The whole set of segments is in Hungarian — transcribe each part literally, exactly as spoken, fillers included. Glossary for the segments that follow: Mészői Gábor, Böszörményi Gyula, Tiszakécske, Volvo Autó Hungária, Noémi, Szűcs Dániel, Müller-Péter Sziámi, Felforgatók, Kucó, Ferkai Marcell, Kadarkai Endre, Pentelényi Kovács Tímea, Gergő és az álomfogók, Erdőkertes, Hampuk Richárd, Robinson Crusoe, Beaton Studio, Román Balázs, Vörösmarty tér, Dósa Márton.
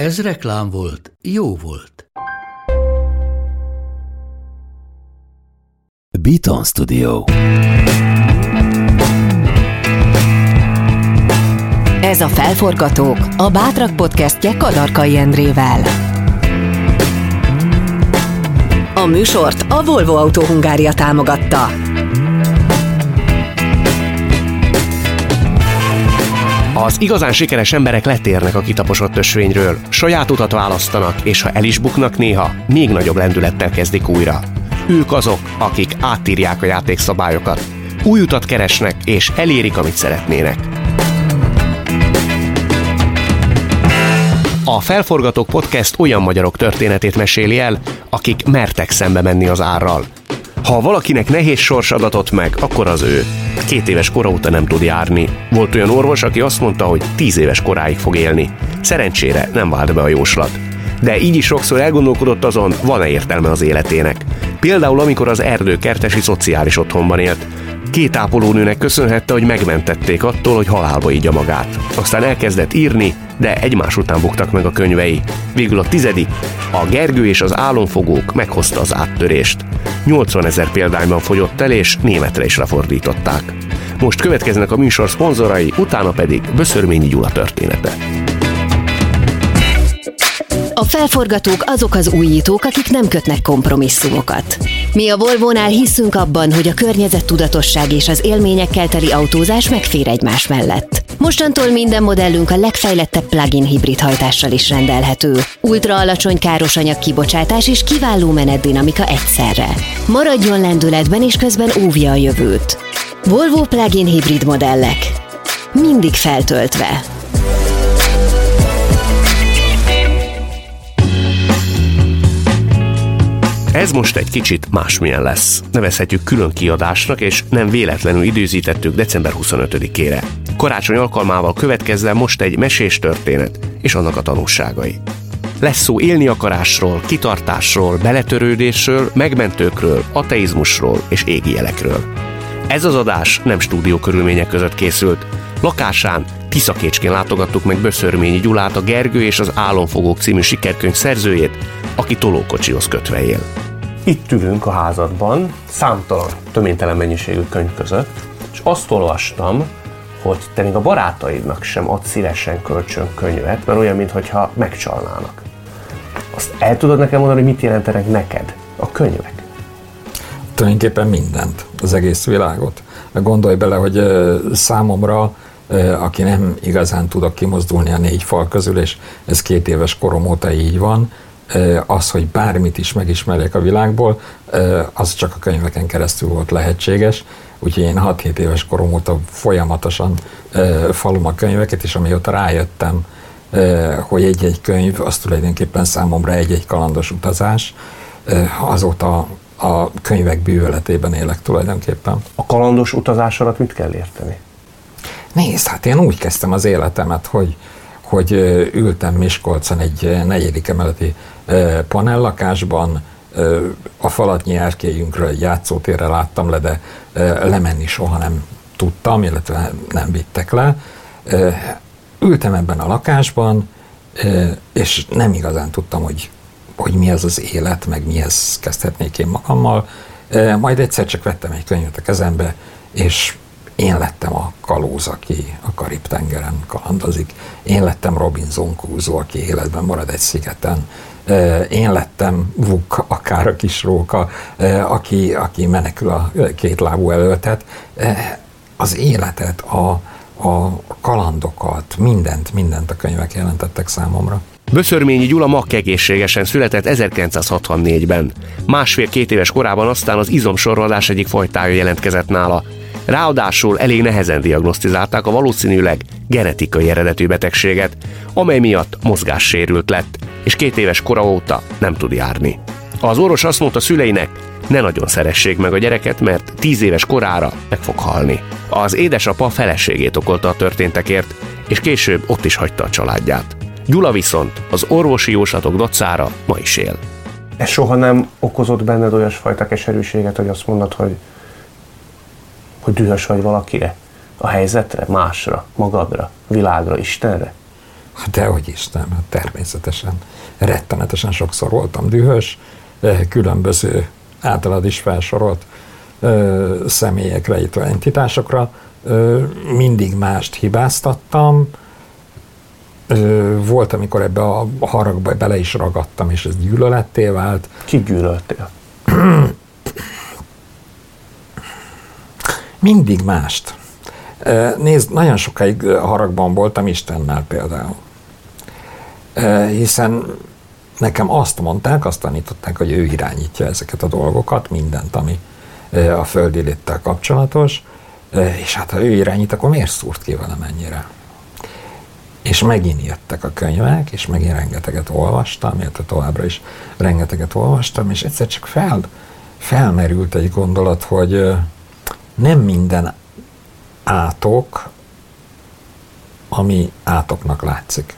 Ez reklám volt, jó volt. Beaton Studio. Ez a Felforgatók, a Bátrak podcastje Kadarkai Endrével. A műsort a Volvo Autó Hungária támogatta. Az igazán sikeres emberek letérnek a kitaposott ösvényről, saját utat választanak, és ha el is buknak néha, még nagyobb lendülettel kezdik újra. Ők azok, akik átírják a játékszabályokat, új utat keresnek, és elérik, amit szeretnének. A Felforgatók podcast olyan magyarok történetét meséli el, akik mertek szembe menni az árral. Ha valakinek nehéz sors adatott meg, akkor az ő. Két éves kora óta nem tud járni. Volt olyan orvos, aki azt mondta, hogy tíz éves koráig fog élni. Szerencsére nem vált be a jóslat. De így is sokszor elgondolkodott azon, van-e értelme az életének. Például amikor az erdőkertesi szociális otthonban élt. Két ápolónőnek köszönhette, hogy megmentették attól, hogy halálba ígya magát. Aztán elkezdett írni, de egymás után buktak meg a könyvei. Végül a tizedik, a Gergő és az álomfogók meghozta az áttörést. nyolcvanezer példányban fogyott el, és németre is lefordították. Most következnek a műsor szponzorai, utána pedig Böszörményi Gyula története. A felforgatók azok az újítók, akik nem kötnek kompromisszumokat. Mi a Volvónál hiszünk abban, hogy a környezettudatosság és az élményekkel teli autózás megfér egymás mellett. Mostantól minden modellünk a legfejlettebb plug-in hibrid hajtással is rendelhető. Ultra alacsony károsanyag kibocsátás és kiváló menetdinamika egyszerre. Maradjon lendületben és közben óvja a jövőt. Volvo plug-in hibrid modellek. Mindig feltöltve. Ez most egy kicsit másmilyen lesz. Nevezhetjük külön kiadásnak, és nem véletlenül időzítettük december huszonötödikére. Karácsony alkalmával következzen most egy mesés történet, és annak a tanulságai. Lesz szó élni akarásról, kitartásról, beletörődésről, megmentőkről, ateizmusról és égi jelekről. Ez az adás nem stúdió körülmények között készült. Lakásán, Tiszakécskén látogattuk meg Böszörményi Gyulát, a Gergő és az álomfogók című sikerkönyv szerzőjét, aki tolókocsihoz kötve él. Itt ülünk a házadban, számtalan, töménytelen mennyiségű könyv között, és azt olvastam, hogy te még a barátaidnak sem adsz szívesen kölcsön könyvet, mert olyan, mintha megcsalnának. Azt el tudod nekem mondani, hogy mit jelentenek neked a könyvek? Tulajdonképpen mindent, az egész világot. Gondolj bele, hogy számomra, aki nem igazán tudok kimozdulni a négy fal közül, és ez két éves korom óta így van, az, hogy bármit is megismerjek a világból, az csak a könyveken keresztül volt lehetséges. Úgyhogy én hat-hét éves korom óta folyamatosan falom a könyveket, és amióta rájöttem, hogy egy-egy könyv, az tulajdonképpen számomra egy-egy kalandos utazás, azóta a könyvek bűvöletében élek tulajdonképpen. A kalandos utazás alatt mit kell érteni? Nézd, hát én úgy kezdtem az életemet, hogy, hogy ültem Miskolcon egy negyedik emeleti panellakásban, a falatnyi erkélyünkről egy játszótérre láttam le, de lemenni soha nem tudtam, illetve nem vittek le. Ültem ebben a lakásban, és nem igazán tudtam, hogy, hogy mi ez az élet, meg mihez kezdhetnék én magammal. Majd egyszer csak vettem egy könyvet a kezembe, és én lettem a kalóz, aki a Karib-tengeren kalandozik. Én lettem Robinson Crusoe, aki életben marad egy szigeten. Én lettem Vuk, akár a kis róka, aki, aki menekül a két lábú elől. Tehát az életet, a, a kalandokat, mindent, mindent a könyvek jelentettek számomra. Böszörményi Gyula mag egészségesen született ezerkilencszázhatvannégyben. Másfél-két éves korában aztán az izomsorvadás egyik fajtája jelentkezett nála. Ráadásul elég nehezen diagnosztizálták a valószínűleg genetikai eredetű betegséget, amely miatt mozgássérült lett, és két éves kora óta nem tud járni. Az orvos azt mondta szüleinek, ne nagyon szeressék meg a gyereket, mert tíz éves korára meg fog halni. Az édesapa feleségét okolta a történtekért, és később ott is hagyta a családját. Gyula viszont az orvosi jóslatok dacára ma is él. Ez soha nem okozott benned olyasfajta keserűséget, hogy azt mondod, hogy, hogy dühös vagy valakire? A helyzetre, másra, magadra, világra, Istenre? Dehogy Isten, természetesen. Rettenetesen sokszor voltam dühös, különböző általad is felsorolt ö, személyekre, illetve entitásokra. Ö, mindig mást hibáztattam. Ö, volt, amikor ebbe a haragba bele is ragadtam, és ez gyűlöletté vált. Ki gyűlöltél? Mindig mást. Nézd, nagyon sokáig haragban voltam Istennel például. Hiszen nekem azt mondták, azt tanították, hogy ő irányítja ezeket a dolgokat, mindent, ami a földi léttel kapcsolatos, és hát ha ő irányít, akkor miért szúrt ki velem ennyire? És megint jöttek a könyvek, és megint rengeteget olvastam, illetve továbbra is rengeteget olvastam, és egyszer csak fel, felmerült egy gondolat, hogy nem minden átok, ami átoknak látszik.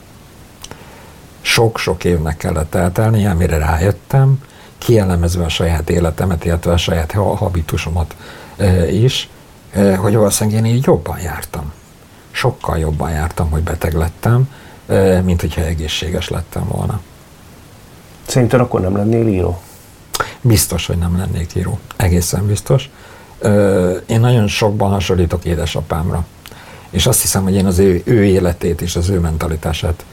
Sok-sok évnek kellett eltelni, amire rájöttem, kielemezve a saját életemet, illetve a saját habitusomat e, is, e, hogy valószínűleg én így jobban jártam. Sokkal jobban jártam, hogy beteg lettem, e, mint hogyha egészséges lettem volna. Szerinted akkor nem lennél író? Biztos, hogy nem lennék író. Egészen biztos. E, én nagyon sokban hasonlítok édesapámra. És azt hiszem, hogy én az ő, ő életét és az ő mentalitását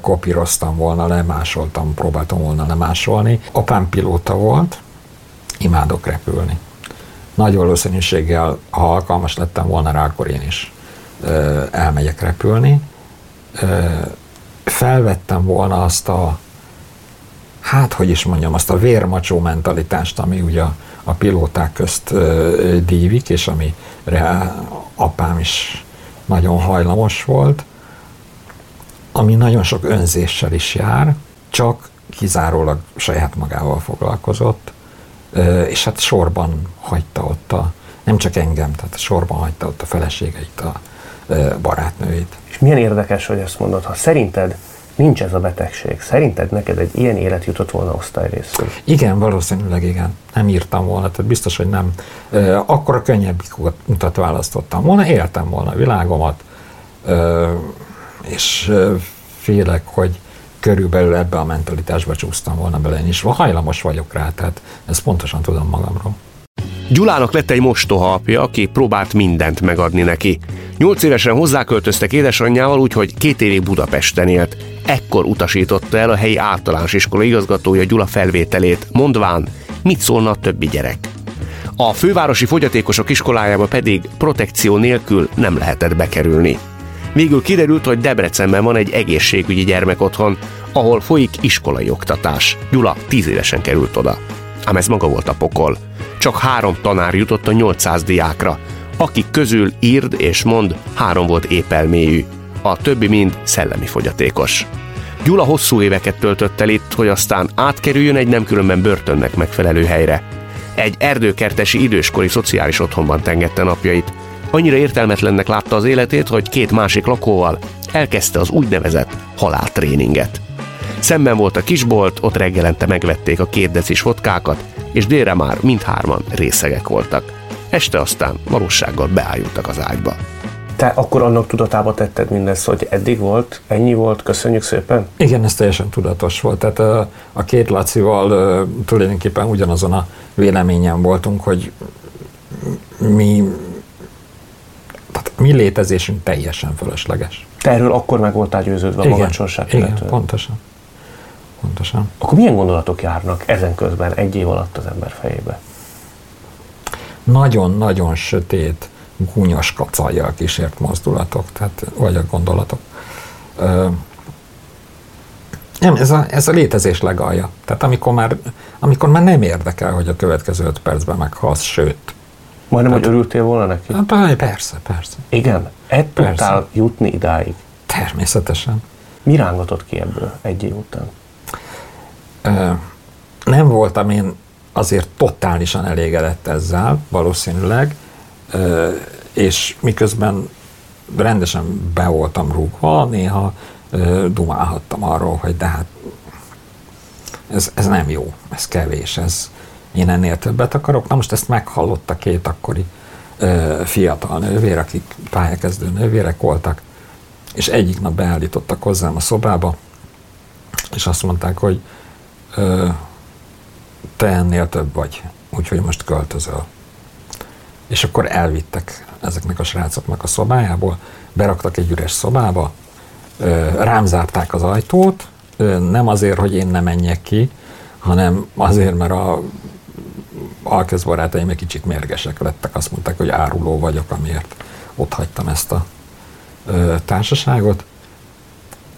kopíroztam volna, lemásoltam, próbáltam volna lemásolni. Apám pilóta volt, imádok repülni. Nagy valószínűséggel, ha alkalmas lettem volna rá, akkor én is elmegyek repülni. Felvettem volna azt a, hát hogy is mondjam, azt a vérmacsó mentalitást, ami ugye a, a pilóták közt dívik, és amire apám is nagyon hajlamos volt, ami nagyon sok önzéssel is jár, csak kizárólag saját magával foglalkozott, és hát sorban hagyta ott a, nem csak engem, tehát sorban hagyta ott a feleségeit, a barátnőit. És milyen érdekes, hogy ezt mondod, ha szerinted nincs ez a betegség, szerinted neked egy ilyen élet jutott volna osztályrészről? Igen, valószínűleg igen. Nem írtam volna, tehát biztos, hogy nem. Akkor a könnyebb utat választottam volna, éltem volna a világomat, és félek, hogy körülbelül ebbe a mentalitásba csúsztam volna bele, én is hajlamos vagyok rá, tehát ezt pontosan tudom magamról. Gyulának lett egy mostoha apja, aki próbált mindent megadni neki. Nyolc évesen hozzáköltöztek édesanyjával, úgyhogy két évig Budapesten élt. Ekkor utasította el a helyi általános iskola igazgatója Gyula felvételét, mondván, mit szólna a többi gyerek. A fővárosi fogyatékosok iskolájába pedig protekció nélkül nem lehetett bekerülni. Végül kiderült, hogy Debrecenben van egy egészségügyi gyermekotthon, ahol folyik iskolai oktatás. Gyula tíz évesen került oda. Ám ez maga volt a pokol. Csak három tanár jutott a nyolcszáz diákra, akik közül írd és mond három volt épelméjű, a többi mind szellemi fogyatékos. Gyula hosszú éveket töltött el itt, hogy aztán átkerüljön egy nem különben börtönnek megfelelő helyre. Egy erdőkertesi időskori szociális otthonban tengette napjait. Annyira értelmetlennek látta az életét, hogy két másik lakóval elkezdte az úgynevezett haláltréninget. Szemben volt a kisbolt, ott reggelente megvették a két decis vodkákat, és délre már mindhárman részegek voltak. Este aztán valósággal beájultak az ágyba. Te akkor annak tudatába tetted mindezt, hogy eddig volt, ennyi volt, köszönjük szépen? Igen, ez teljesen tudatos volt. Tehát a, a két Lacival tulajdonképpen ugyanazon a véleményen voltunk, hogy mi... Tehát mi létezésünk teljesen fölösleges. Te erről akkor meg voltál győződve a magad sorsátéletől. Igen, pontosan. pontosan. Akkor milyen gondolatok járnak ezen közben egy év alatt az ember fejébe? Nagyon-nagyon sötét, gúnyos kacajjal kísért mozdulatok, tehát, vagy a gondolatok. Ö, nem, ez a, ez a létezés legalja. Tehát amikor már, amikor már nem érdekel, hogy a következő öt percben meghalsz, sőt, majdnem, hát, hogy örültél volna neki? Hát, persze, persze. Igen? Egy tudtál jutni idáig? Természetesen. Mi rángatott ki ebből egy év után? nem voltam én azért totálisan elégedett ezzel, valószínűleg, és miközben rendesen be voltam rúgva, néha dumálhattam arról, hogy de hát ez, ez nem jó, ez kevés, ez, én ennél többet akarok. Na most ezt meghallotta két akkori fiatal nővér, akik pályakezdő nővérek voltak, és egyik nap beállítottak hozzám a szobába, és azt mondták, hogy te ennél több vagy, úgyhogy most költözöl. És akkor elvittek ezeknek a srácoknak a szobájából, beraktak egy üres szobába, rám zárták az ajtót, nem azért, hogy én ne menjek ki, hanem azért, mert a alkezbarátaim egy kicsit mérgesek lettek, azt mondták, hogy áruló vagyok, amiért ott hagytam ezt a társaságot.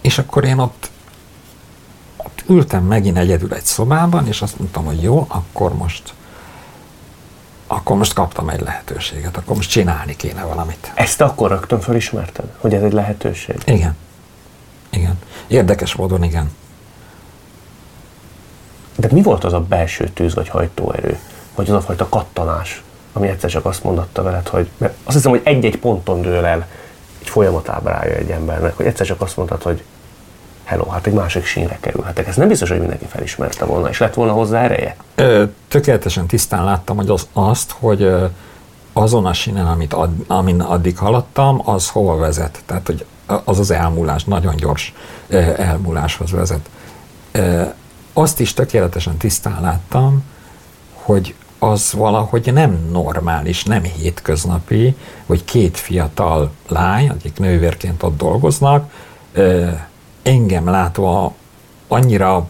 És akkor én ott, ott ültem megint egyedül egy szobában, és azt mondtam, hogy jó, akkor most akkor most kaptam egy lehetőséget, akkor most csinálni kéne valamit. Ezt akkor rögtön felismerted, hogy ez egy lehetőség? Igen. Igen. Érdekes módon igen. De mi volt az a belső tűz vagy hajtóerő, vagy az a fajta kattanás, ami egyszer csak azt mondatta veled, hogy mert azt hiszem, hogy egy-egy ponton dől el egy folyamatábrája egy embernek, hogy egyszer csak azt mondtad, hogy hello, hát egy másik sínre kerülhetek. Ez nem biztos, hogy mindenki felismerte volna, és lett volna hozzá ereje? Ö, tökéletesen tisztán láttam hogy az, azt, hogy azon a sínen, amit ad, amin addig haladtam, az hova vezet. Tehát, hogy az az elmúlás, nagyon gyors elmúláshoz vezet. Azt is tökéletesen tisztán láttam, hogy az valahogy nem normális, nem hétköznapi, hogy két fiatal lány, akik nővérként ott dolgoznak, engem látva annyira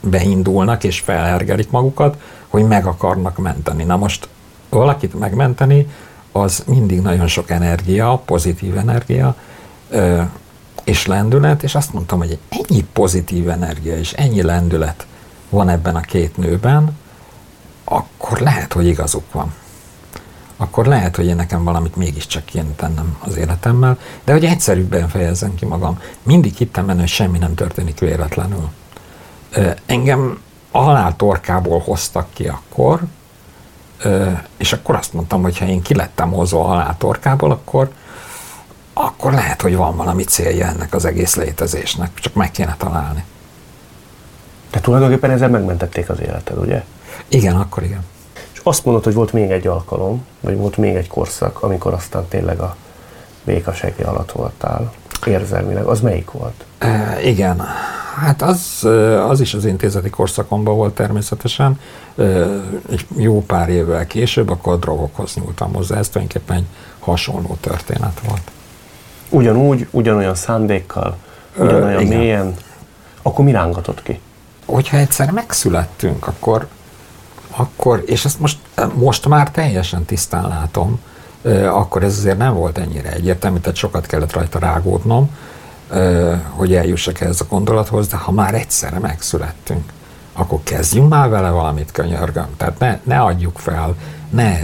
beindulnak és felhergelik magukat, hogy meg akarnak menteni. Na most valakit megmenteni, az mindig nagyon sok energia, pozitív energia, és lendület, és azt mondtam, hogy ennyi pozitív energia és ennyi lendület van ebben a két nőben, akkor lehet, hogy igazuk van. Akkor lehet, hogy én nekem valamit mégiscsak kéne tennem az életemmel, de hogy egyszerűbben fejezzem ki magam. Mindig hittem benne, hogy semmi nem történik véletlenül. Engem a halál torkából hoztak ki akkor, és akkor azt mondtam, hogy ha én kilettem hozva a halál torkából, akkor akkor lehet, hogy van valami célja ennek az egész létezésnek, csak meg kéne találni. De tulajdonképpen ezzel megmentették az életed, ugye? Igen, akkor igen. És azt mondod, hogy volt még egy alkalom, vagy volt még egy korszak, amikor aztán tényleg a békasegély alatt voltál érzelmileg. Az melyik volt? E, igen, hát az, az is az intézeti korszakomban volt természetesen. Egy jó pár évvel később, akkor a drogokhoz nyúltam hozzá. Ez tulajdonképpen egy hasonló történet volt. Ugyanúgy, ugyanolyan szándékkal, ugyanolyan Ö, mélyen, akkor mi rángatott ki? Hogyha egyszer megszülettünk, akkor, akkor és ezt most, most már teljesen tisztán látom, akkor ez azért nem volt ennyire egyértelmű, tehát sokat kellett rajta rágódnom, hogy eljussak ehhez a gondolathoz, de ha már egyszerre megszülettünk, akkor kezdjünk már vele valamit, könyörgöm, tehát ne, ne adjuk fel, ne,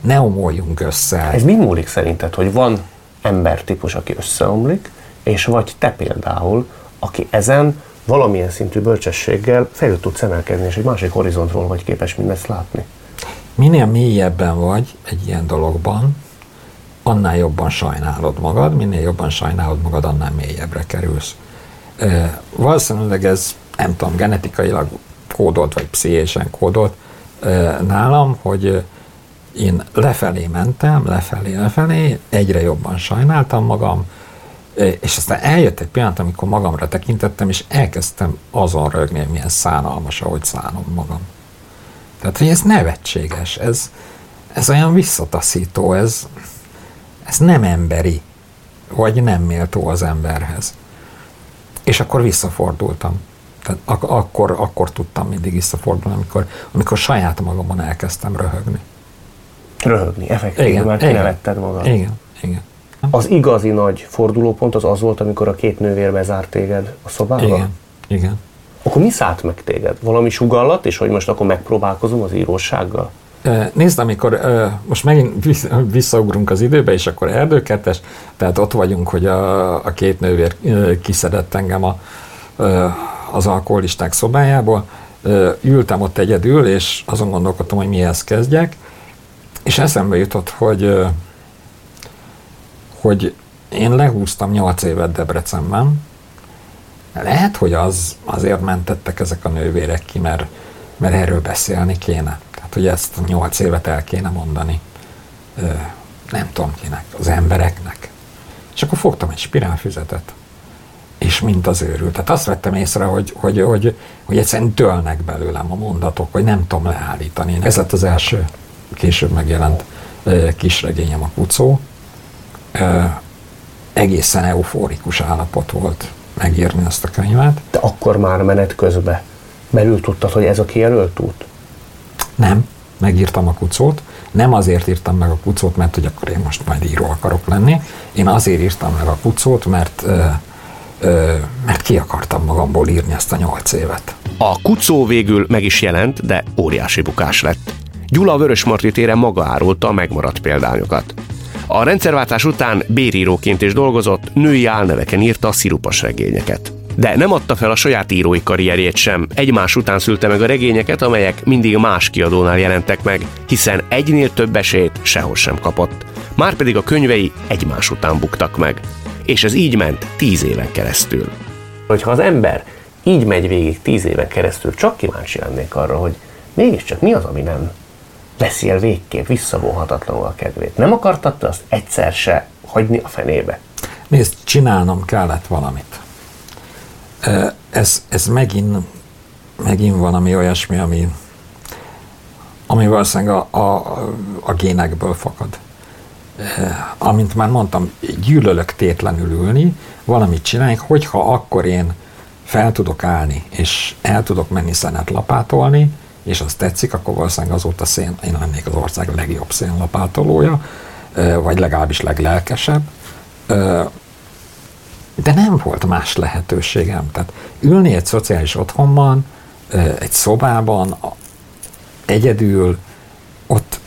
ne omoljunk össze. Ez mi múlik szerinted, hogy van embertípus, aki összeomlik, és vagy te például, aki ezen valamilyen szintű bölcsességgel feljött tudsz emelkedni, és egy másik horizontról vagy képes mindezt látni? Minél mélyebben vagy egy ilyen dologban, annál jobban sajnálod magad, minél jobban sajnálod magad, annál mélyebbre kerülsz. E, valószínűleg ez, nem tudom, genetikailag kódolt, vagy pszichésen kódolt e, nálam, hogy én lefelé mentem, lefelé, lefelé, egyre jobban sajnáltam magam, és aztán eljött egy pillanat, amikor magamra tekintettem, és elkezdtem azon rögni, hogy milyen szánalmas, ahogy szánom magam. Tehát, hogy ez nevetséges, ez, ez olyan visszataszító, ez, ez nem emberi, vagy nem méltó az emberhez. És akkor visszafordultam. Tehát ak- akkor, akkor tudtam mindig visszafordulni, amikor, amikor saját magamon elkezdtem röhögni. Röhögni, effektíve, már kinevetted magad. Igen, igen. Az igazi nagy fordulópont az az volt, amikor a két nővér bezárt téged a szobába? Igen, igen. Akkor mi szállt meg téged? Valami sugallat, és hogy most akkor megpróbálkozom az írósággal? Nézd, amikor most megint visszaugrunk az időbe, és akkor erdőkertes, tehát ott vagyunk, hogy a, a két nővér kiszedett engem a, az alkoholisták szobájából, ültem ott egyedül, és azon gondolkodtam, hogy mihez kezdjek, és eszembe jutott, hogy, hogy én lehúztam nyolc évet Debrecenben. Lehet, hogy az, azért mentettek ezek a nővérek ki, mert, mert erről beszélni kéne. Tehát, hogy ezt a nyolc évet el kéne mondani. Nem tudom kinek, az embereknek. És akkor fogtam egy spirálfüzetet, és mint az őrült. Tehát azt vettem észre, hogy, hogy, hogy, hogy egyszerűen dőlnek belőlem a mondatok, hogy nem tudom leállítani. Ez lett az első, később megjelent kisregényem, a Kucó. Egészen eufórikus állapot volt megírni azt a könyvet. De akkor már menet közben belül tudtad, hogy ez a kijelölt út? Nem, megírtam a Kucót. Nem azért írtam meg a Kucót, mert hogy akkor én most majd író akarok lenni. Én azért írtam meg a Kucót, mert, ö, ö, mert ki akartam magamból írni ezt a nyolc évet. A Kucó végül meg is jelent, de óriási bukás lett. Gyula a Vörösmarty téren maga árulta a megmaradt példányokat. A rendszerváltás után béríróként is dolgozott, női álneveken írta a szirupas regényeket. De nem adta fel a saját írói karrierjét sem, egymás után szülte meg a regényeket, amelyek mindig más kiadónál jelentek meg, hiszen egynél több esélyt sehol sem kapott. Márpedig a könyvei egymás után buktak meg. És ez így ment tíz éven keresztül. Hogyha az ember így megy végig tíz éven keresztül, csak kíváncsi lennék arra, hogy mégiscsak mi az, ami nem beszél végképp, visszavonhatatlanul a kedvét. Nem akartad te azt egyszer se hagyni a fenébe? Nézd, csinálnom kellett valamit. Ez, ez megint, megint valami olyasmi, ami, ami valószínűleg a, a, a génekből fakad. Amint már mondtam, gyűlölök tétlenül ülni, valamit csináljunk, hogyha akkor én fel tudok állni, és el tudok menni szenet lapátolni, és azt tetszik, akkor valószínűleg azóta szén, én lennék az ország legjobb szénlapátolója, vagy legalábbis leglelkesebb. De nem volt más lehetőségem. Tehát ülni egy szociális otthonban, egy szobában, egyedül, ott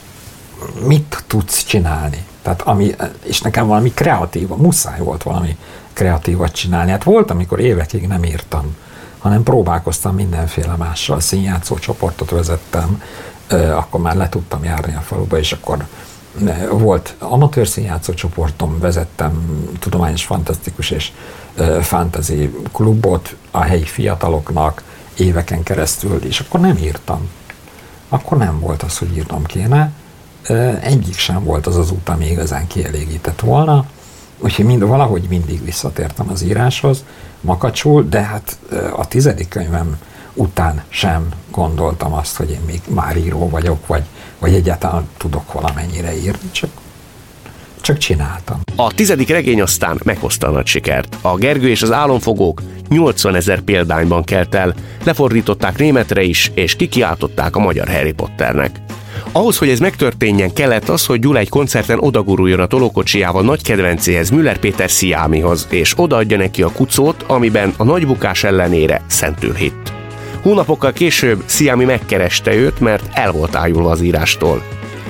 mit tudsz csinálni? Tehát ami, és nekem valami kreatív, muszáj volt valami kreatívat csinálni. Hát volt, amikor évekig nem írtam, hanem próbálkoztam mindenféle mással, színjátszó csoportot vezettem, akkor már le tudtam járni a faluba, és akkor volt amatőr színjátszó csoportom, vezettem tudományos, fantasztikus és fantasy klubot a helyi fiataloknak éveken keresztül, és akkor nem írtam. Akkor nem volt az, hogy írnom kéne. Egyik sem volt az az út, ami igazán kielégített volna. Úgyhogy mind, valahogy mindig visszatértem az íráshoz, makacsul, de hát a tizedik könyvem után sem gondoltam azt, hogy én még már író vagyok, vagy, vagy egyáltalán tudok valamennyire írni, csak, csak csináltam. A tizedik regény aztán meghozta a nagy sikert. A Gergő és az álomfogók nyolcvanezer példányban kelt el, lefordították németre is, és kikiáltották a magyar Harry Potternek. Ahhoz, hogy ez megtörténjen, kellett az, hogy Gyula egy koncerten odaguruljon a tolókocsijával nagy kedvencéhez, Müller-Péter Sziámihoz, és odaadja neki a Kucót, amiben a nagy bukás ellenére szentül hitt. Hónapokkal később Sziámi megkereste őt, mert el volt ájulva az írástól.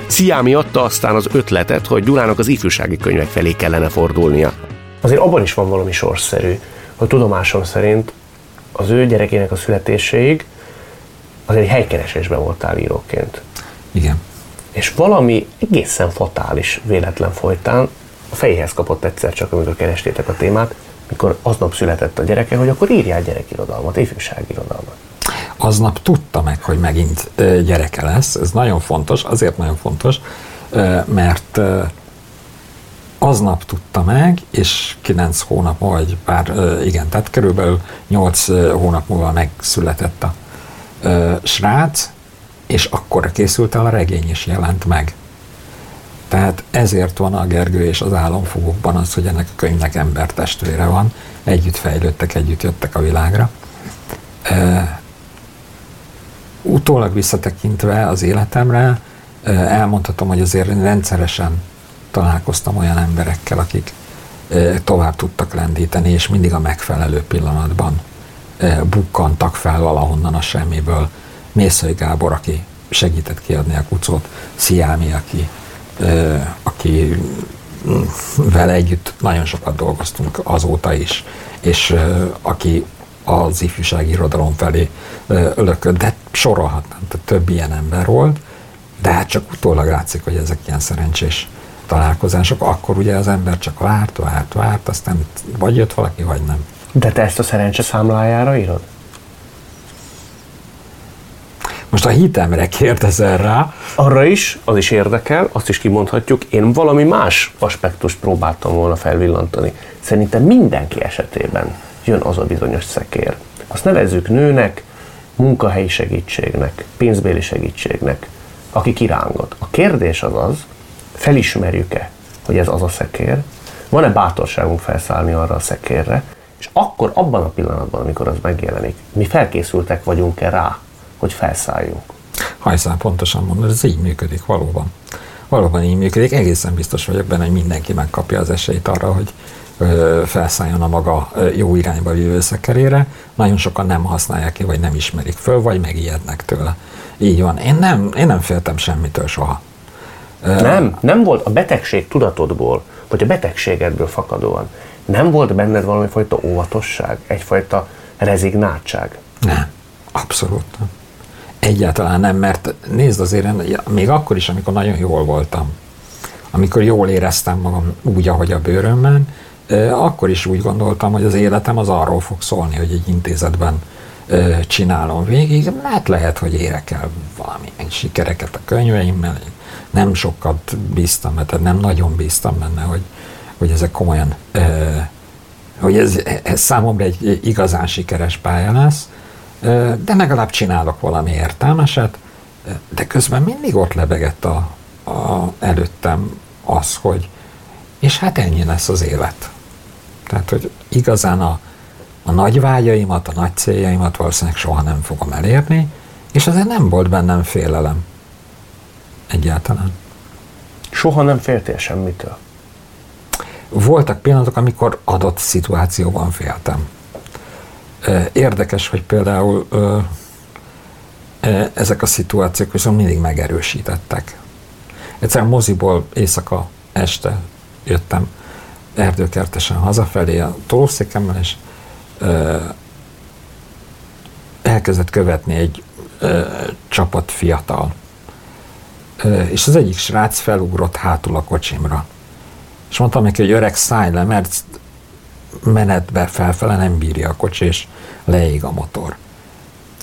Sziámi adta aztán az ötletet, hogy Gyulának az ifjúsági könyvek felé kellene fordulnia. Azért abban is van valami sorszerű, hogy tudomásom szerint az ő gyerekének a születéséig azért egy helykeresésben voltál íróként. Igen. És valami egészen fatális véletlen folytán a fejéhez kapott egyszer csak, amikor kerestétek a témát, mikor aznap született a gyereke, hogy akkor írjál gyerekirodalmat, ifjúságirodalmat. Aznap tudta meg, hogy megint gyereke lesz. Ez nagyon fontos, azért nagyon fontos, mert aznap tudta meg, és kilenc hónap, vagy pár, igen, tehát körülbelül nyolc hónap múlva megszületett a srác, és akkor készült el a regény, és jelent meg. Tehát ezért van a Gergő és az álomfogókban az, hogy ennek a könyvnek embertestvére van, együtt fejlődtek, együtt jöttek a világra. E, utólag visszatekintve az életemre, elmondhatom, hogy azért rendszeresen találkoztam olyan emberekkel, akik tovább tudtak lendíteni, és mindig a megfelelő pillanatban bukkantak fel valahonnan a semmiből. Mészői Gábor, aki segített kiadni a Kucót, Sziámi, aki, ö, aki vele együtt nagyon sokat dolgoztunk azóta is, és ö, aki az ifjúsági irodalom felé ölökölt, de sorolhatnám, tehát több ilyen ember volt, de hát csak utólag látszik, hogy ezek ilyen szerencsés találkozások, akkor ugye az ember csak várt, várt, várt, aztán vagy jött valaki, vagy nem. De te ezt a szerencse számlájára írod? Most a hitemre kérdezel rá. Arra is, az is érdekel, azt is kimondhatjuk, én valami más aspektust próbáltam volna felvillantani. Szerintem mindenki esetében jön az a bizonyos szekér. Azt nevezzük nőnek, munkahelyi segítségnek, pénzbéli segítségnek, aki kirángat. A kérdés az az, felismerjük-e, hogy ez az a szekér, van-e bátorságunk felszállni arra a szekérre, és akkor abban a pillanatban, amikor az megjelenik, mi felkészültek vagyunk-e rá, hogy felszálljunk. Hajszál pontosan mondod, ez így működik, valóban. Valóban így működik, egészen biztos vagyok benne, hogy mindenki megkapja az esélyt arra, hogy ö, felszálljon a maga ö, jó irányba vívő szekerére. Nagyon sokan nem használják ki, vagy nem ismerik föl, vagy megijednek tőle. Így van. Én nem, én nem féltem semmitől soha. Nem, nem volt a betegség tudatodból, vagy a betegségedből fakadóan. Nem volt benned valamifajta óvatosság, egyfajta rezignáltság? Nem, abszolút nem. Egyáltalán nem, mert nézd azért, még akkor is, amikor nagyon jól voltam, amikor jól éreztem magam úgy, ahogy a bőrömben, akkor is úgy gondoltam, hogy az életem az arról fog szólni, hogy egy intézetben csinálom végig, mert lehet, hogy érek el valamilyen sikereket a könyveimmel, nem sokat bíztam, mert nem nagyon bíztam benne, hogy, hogy ezek komolyan, hogy ez, ez számomra egy igazán sikeres pálya lesz, de legalább csinálok valami értelmeset, de közben mindig ott lebegett a, a előttem az, hogy és hát ennyi lesz az élet. Tehát, hogy igazán a, a nagy vágyaimat, a nagy céljaimat valószínűleg soha nem fogom elérni, és azért nem volt bennem félelem. Egyáltalán. Soha nem féltél semmitől? Voltak pillanatok, amikor adott szituációban féltem. Érdekes, hogy például ezek a szituációk viszont mindig megerősítettek. Egyszerűen moziból éjszaka este jöttem erdőkertesen hazafelé a tolószékemmel, és elkezdett követni egy csapat fiatal. És az egyik srác felugrott hátul a kocsimra. És mondtam neki, hogy öreg, szállj le, mert menetben felfele nem bírja a kocsi, és leég a motor.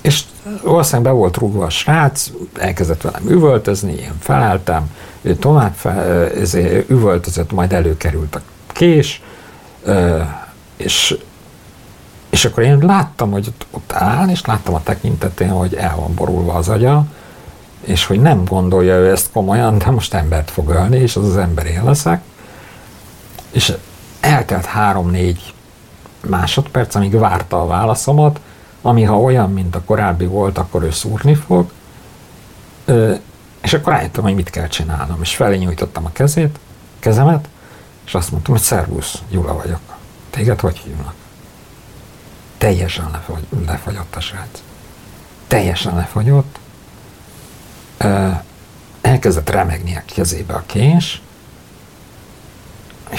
És valószínűleg be volt rúgva a srác, elkezdett velem üvöltözni, én felálltam, ő tovább fel, üvöltözött, majd előkerült a kés, és, és akkor én láttam, hogy ott áll, és láttam a tekintetén, hogy el van borulva az agya, és hogy nem gondolja ő ezt komolyan, de most embert fog ölni, és az az ember én leszek. És eltelt három-négy másodperc, amíg várta a válaszomat, ami ha olyan, mint a korábbi volt, akkor ő szúrni fog. Ö, és akkor rájöttem, hogy mit kell csinálnom. És felé nyújtottam a kezét, kezemet, és azt mondtam, hogy szervusz, Gyula vagyok. Téged hogy hívnak? Teljesen lefagy, lefagyott a srác. Teljesen lefagyott. Elkezdett remegni a kezébe a kés,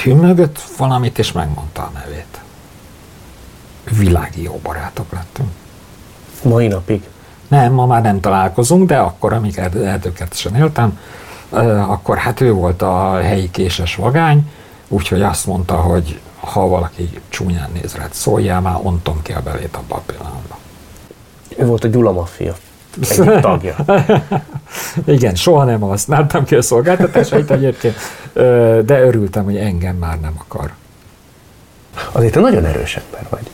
hűmögött valamit, és megmondta a nevét. Világi jó barátok lettünk. Mai napig? Nem, ma már nem találkozunk, de akkor, amíg erdőkertesen éltem, akkor hát ő volt a helyi késes vagány, úgyhogy azt mondta, hogy ha valaki csúnyán néz rád, szóljál már, ontom ki a belét abban a pillanatban. Ő volt a Gyula maffia. Egy tagja. Igen, soha nem használtam ki a szolgáltatásait egyébként, de örültem, hogy engem már nem akar. Azért te nagyon erős ember vagy.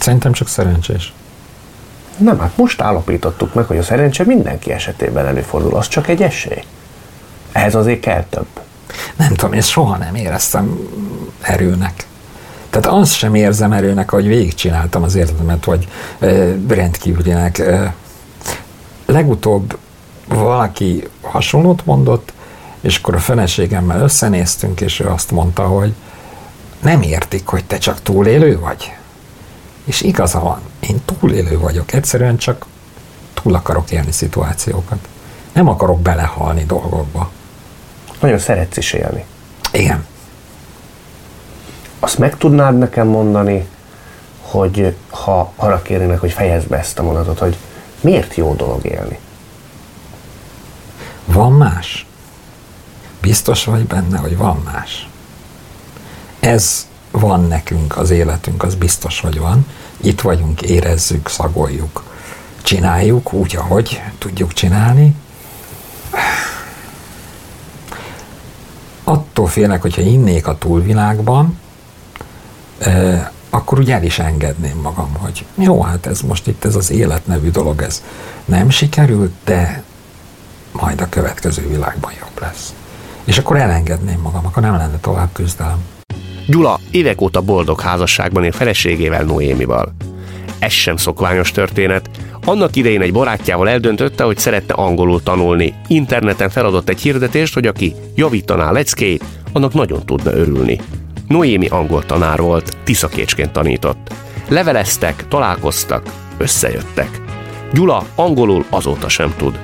Szerintem csak szerencsés. Nem, hát most állapítottuk meg, hogy a szerencse mindenki esetében előfordul, az csak egy esély. Ehhez azért kell több. Nem tudom, én soha nem éreztem erőnek. Tehát azt sem érzem erőnek, ahogy végigcsináltam az életemet, vagy eh, rendkívülinek. Eh, legutóbb valaki hasonlót mondott, és akkor a feleségemmel összenéztünk, és ő azt mondta, hogy nem értik, hogy te csak túlélő vagy. És igaza van, én túlélő vagyok, egyszerűen csak túl akarok élni szituációkat. Nem akarok belehalni dolgokba. Nagyon szeretsz is élni. Igen. Azt meg tudnád nekem mondani, hogy ha arra kérnének, hogy fejezd be ezt a mondatot, hogy miért jó dolog élni? Van más? Biztos vagy benne, hogy van más? Ez van nekünk, az életünk, az biztos, hogy van. Itt vagyunk, érezzük, szagoljuk, csináljuk úgy, ahogy tudjuk csinálni. Attól félek, hogyha innék a túlvilágban, eh, akkor úgy el is engedném magam, hogy jó, hát ez most itt ez az élet nevű dolog, ez nem sikerült, de majd a következő világban jobb lesz. És akkor elengedném magam, akkor nem lenne tovább küzdelem. Gyula évek óta boldog házasságban él feleségével, Noémival. Ez sem szokványos történet. Annak idején egy barátjával eldöntötte, hogy szeretne angolul tanulni. Interneten feladott egy hirdetést, hogy aki javítaná leckét, annak nagyon tudna örülni. Noémi angol tanár volt, tiszakécsként tanított. Leveleztek, találkoztak, összejöttek. Gyula angolul azóta sem tud.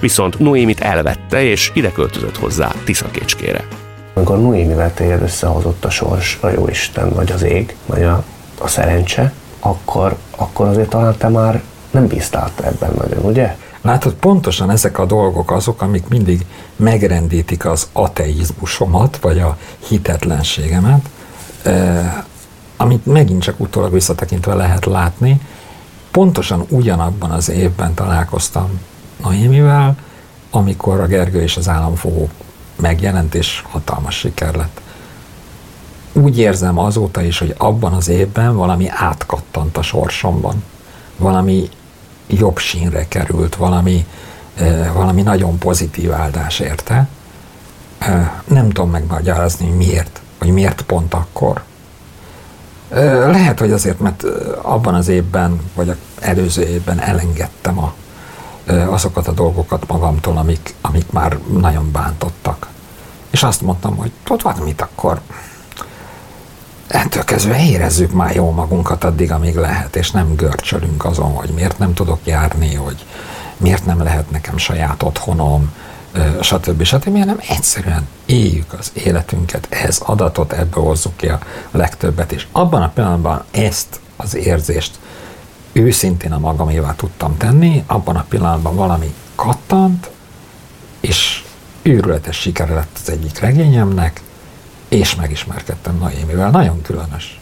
Viszont Noémit elvette, és ide költözött hozzá Tiszakécskére. Amikor Noémivel téged összehozott a sors, a jóisten, vagy az ég, vagy a, a szerencse, akkor, akkor azért talán te már nem bíztál ebben nagyon, ugye? Látod, pontosan ezek a dolgok azok, amik mindig megrendítik az ateizmusomat, vagy a hitetlenségemet, eh, amit megint csak utólag visszatekintve lehet látni. Pontosan ugyanabban az évben találkoztam Noémivel, amikor a Gergő és az álomfogók megjelent, és hatalmas siker lett. Úgy érzem azóta is, hogy abban az évben valami átkattant a sorsomban. Valami jobb sínre került, valami, eh, valami nagyon pozitív áldás érte. Eh, nem tudom megmagyarázni, hogy miért, vagy miért pont akkor. Eh, lehet, hogy azért, mert abban az évben, vagy az előző évben elengedtem a, eh, azokat a dolgokat magamtól, amik, amik már nagyon bántottak. És azt mondtam, hogy ott van mit akkor. Ettől kezdve érezzük már jól magunkat addig, amíg lehet, és nem görcsölünk azon, hogy miért nem tudok járni, hogy miért nem lehet nekem saját otthonom, stb. stb. Hanem egyszerűen éljük az életünket, ehhez adatot, ebből hozzuk ki a legtöbbet, és abban a pillanatban ezt az érzést őszintén a magamévá tudtam tenni, abban a pillanatban valami kattant, és őrületes siker lett az egyik regényemnek, és megismerkedtem Noémivel. Nagyon különös.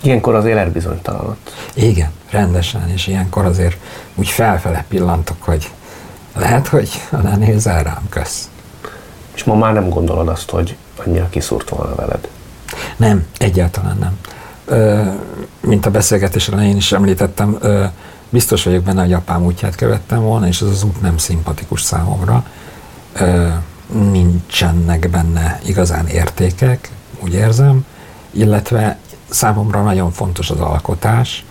Ilyenkor az élet bizonytalanodott. Igen, rendesen, és ilyenkor azért úgy felfele pillantok, hogy lehet, hogy ne nézel rám, kösz. És ma már nem gondolod azt, hogy annyira kiszúrt volna veled? Nem, egyáltalán nem. Ö, mint a beszélgetésre én is említettem, ö, biztos vagyok benne, hogy apám útját követtem volna, és az az út nem szimpatikus számomra. Ö, nincsenek benne igazán értékek, úgy érzem, illetve számomra nagyon fontos az alkotás,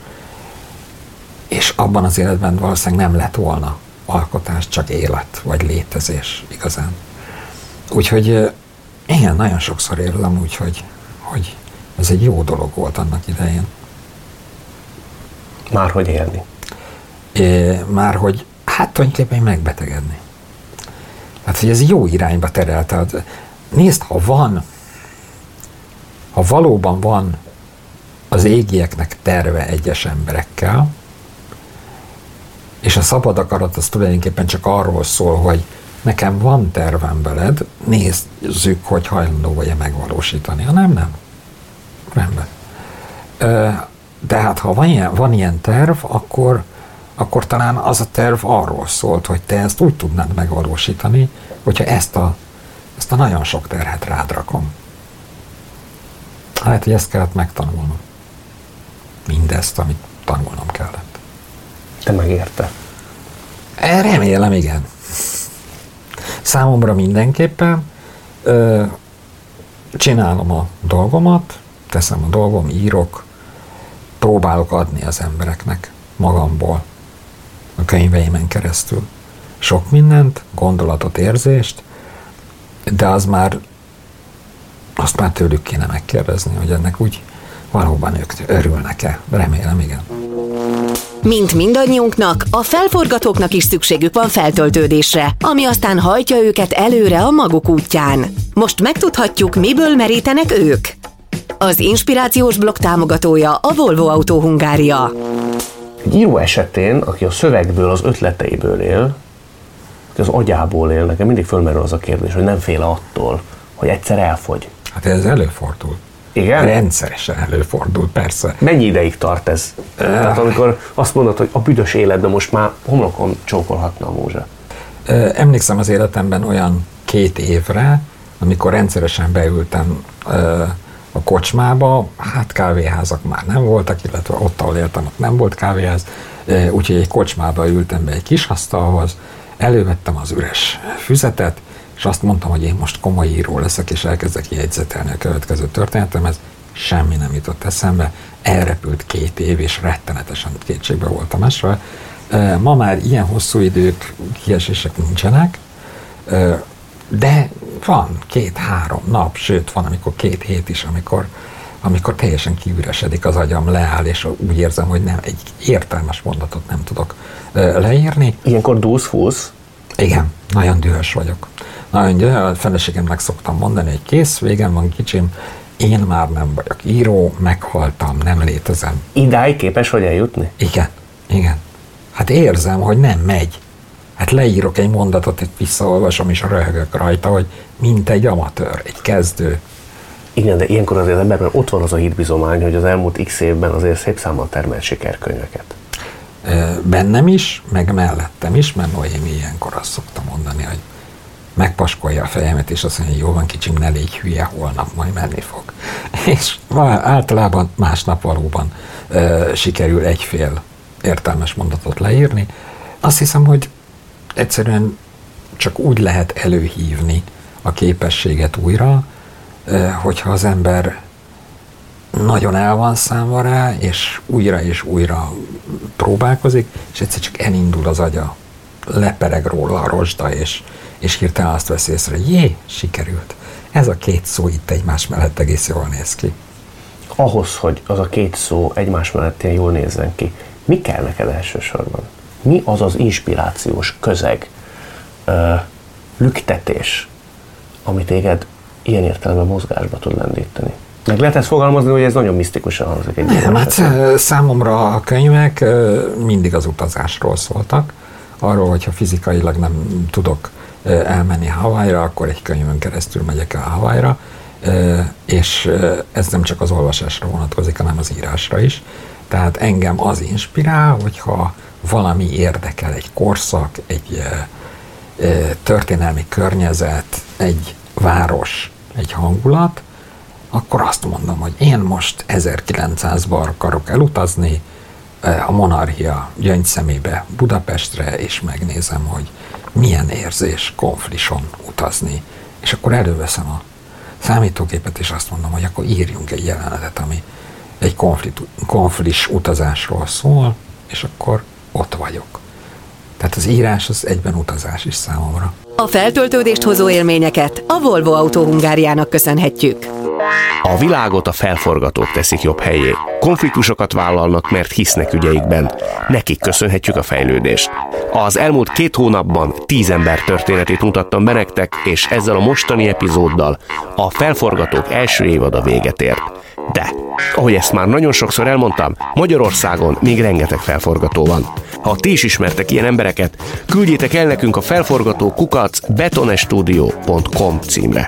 és abban az életben valószínűleg nem lett volna alkotás, csak élet, vagy létezés igazán. Úgyhogy igen, nagyon sokszor érzem úgy, hogy, hogy ez egy jó dolog volt annak idején. Márhogy élni. É, márhogy, hát tulajdonképpen megbetegedni. Hát, hogy ez jó irányba terelt. Hát, nézd, ha van, ha valóban van az égieknek terve egyes emberekkel, és a szabad akarat az tulajdonképpen csak arról szól, hogy nekem van tervem veled, nézzük, hogy hajlandó vagy-e megvalósítani. Ha nem, nem. Rendben. De hát, ha van ilyen, van ilyen terv, akkor akkor talán az a terv arról szólt, hogy te ezt úgy tudnád megvalósítani, hogyha ezt a, ezt a nagyon sok terhet rád rakom. Hát, hogy ezt kellett megtanulnom. Mindezt, amit tanulnom kellett. Te megérte? Remélem, igen. Számomra mindenképpen ö, csinálom a dolgomat, teszem a dolgom, írok, próbálok adni az embereknek magamból, a könyveimen keresztül. Sok mindent, gondolatot, érzést, de az már, azt már tőlük kéne megkérdezni, hogy ennek úgy valóban ők örülnek-e. Remélem, igen. Mint mindannyiunknak, a felforgatóknak is szükségük van feltöltődésre, ami aztán hajtja őket előre a maguk útján. Most megtudhatjuk, miből merítenek ők. Az inspirációs blog támogatója a Volvo Autó Hungária. Egy író esetén, aki a szövegből, az ötleteiből él, aki az agyából él, nekem mindig fölmerül az a kérdés, hogy nem fél attól, hogy egyszer elfogy. Hát ez előfordul. Igen? Rendszeresen előfordul, persze. Mennyi ideig tart ez? Uh. Tehát amikor azt mondod, hogy a büdös életben most már homlokon csókolhatna a múzsa. Emlékszem az életemben olyan két évre, amikor rendszeresen beültem a kocsmába, hát kávéházak már nem voltak, illetve ott, ahol éltem, ott nem volt kávéház, úgyhogy egy kocsmába ültem be egy kis asztalhoz, elővettem az üres füzetet, és azt mondtam, hogy én most komoly író leszek, és elkezdek jegyzetelni a következő történetemhez, semmi nem jutott eszembe, elrepült két év, és rettenetesen kétségbe voltam esve. Ma már ilyen hosszú idők, kiesések nincsenek, de van két-három nap, sőt van, amikor két hét is, amikor, amikor teljesen kiüresedik az agyam, leáll, és úgy érzem, hogy nem, egy értelmes mondatot nem tudok leírni. Ilyenkor dúsz-húsz? Igen, nagyon dühös vagyok. Nagyon dühös, a feleségemnek szoktam mondani, hogy kész, végem van kicsim, én már nem vagyok író, meghaltam, nem létezem. Idáig képes vagy eljutni? Igen, igen. Hát érzem, hogy nem megy. Hát leírok egy mondatot, hogy visszaolvasom, és röhögök rajta, hogy mint egy amatőr, egy kezdő. Igen, de ilyenkor azért az emberben ott van az a hitbizomány, hogy az elmúlt x évben azért szép számmal termelt sikerkönyveket. Bennem is, meg mellettem is, mert Noémi ilyenkor azt szokta mondani, hogy megpaskolja a fejemet, és azt mondja, hogy jól van kicsim, ne légy hülye, holnap majd menni fog. És általában másnap valóban sikerül egyfél értelmes mondatot leírni. Azt hiszem, hogy egyszerűen csak úgy lehet előhívni a képességet újra, hogyha az ember nagyon el van számva rá, és újra és újra próbálkozik, és egyszer csak elindul az agya, lepereg róla a rozsda, és, és hirtelen azt veszi észre, hogy jé, sikerült. Ez a két szó itt egymás mellett egész jól néz ki. Ahhoz, hogy az a két szó egymás mellett ilyen jól nézzen ki, mi kell neked elsősorban? Mi az az inspirációs közeg, uh, lüktetés, ami téged ilyen értelemben mozgásba tud lendíteni? Meg lehet ezt fogalmazni, hogy ez nagyon misztikusan hangzik. Nem, hát számomra a könyvek mindig az utazásról szóltak. Arról, hogyha fizikailag nem tudok elmenni Hawaii-ra, akkor egy könyvön keresztül megyek el Hawaii-ra. És ez nem csak az olvasásra vonatkozik, hanem az írásra is. Tehát engem az inspirál, hogyha valami érdekel, egy korszak, egy történelmi környezet, egy város, egy hangulat, akkor azt mondom, hogy én most ezerkilencszázba akarok elutazni a monarchia gyöngyszemébe Budapestre, és megnézem, hogy milyen érzés konflison utazni. És akkor előveszem a számítógépet, és azt mondom, hogy akkor írjunk egy jelenetet, ami egy konflis utazásról szól, és akkor ott vagyok. Tehát az írás az egyben utazás is számomra. A feltöltődést hozó élményeket a Volvo Autó Hungáriának köszönhetjük. A világot a felforgatók teszik jobb helyé. Konfliktusokat vállalnak, mert hisznek ügyeikben. Nekik köszönhetjük a fejlődést. Az elmúlt két hónapban tíz ember történetét mutattam be nektek, és ezzel a mostani epizóddal a felforgatók első évada véget ért. De, ahogy ezt már nagyon sokszor elmondtam, Magyarországon még rengeteg felforgató van. Ha ti is ismertek ilyen embereket, küldjétek el nekünk a felforgató kukac beton studio pont com címre.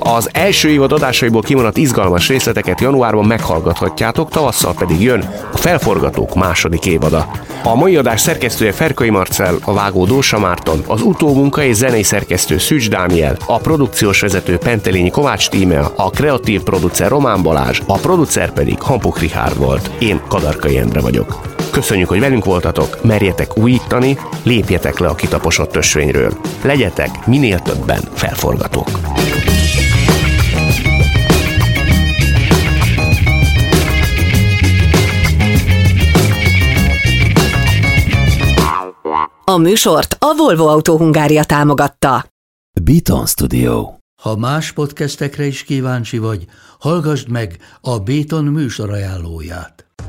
Az első évad adásaiból kimaradt izgalmas részleteket januárban meghallgathatjátok, tavasszal pedig jön a Felforgatók második évada. A mai adás szerkesztője Ferkai Marcell, a vágó Dósa Márton, az utómunka és zenei szerkesztő Szűcs Dániel, a produkciós vezető Pentelényi Kovács Tímea, a kreatív producer Román Balázs, a producer pedig Hampuk Richárd volt. Én Kadarkai Endre vagyok. Köszönjük, hogy velünk voltatok, merjetek újítani, lépjetek le a kitaposott ösvényről. Legyetek minél többen felforgatók. A műsort a Volvo Autó Hungária támogatta. Beaton Studio. Ha más podcastekre is kíváncsi vagy, hallgasd meg a Beaton műsor ajánlóját.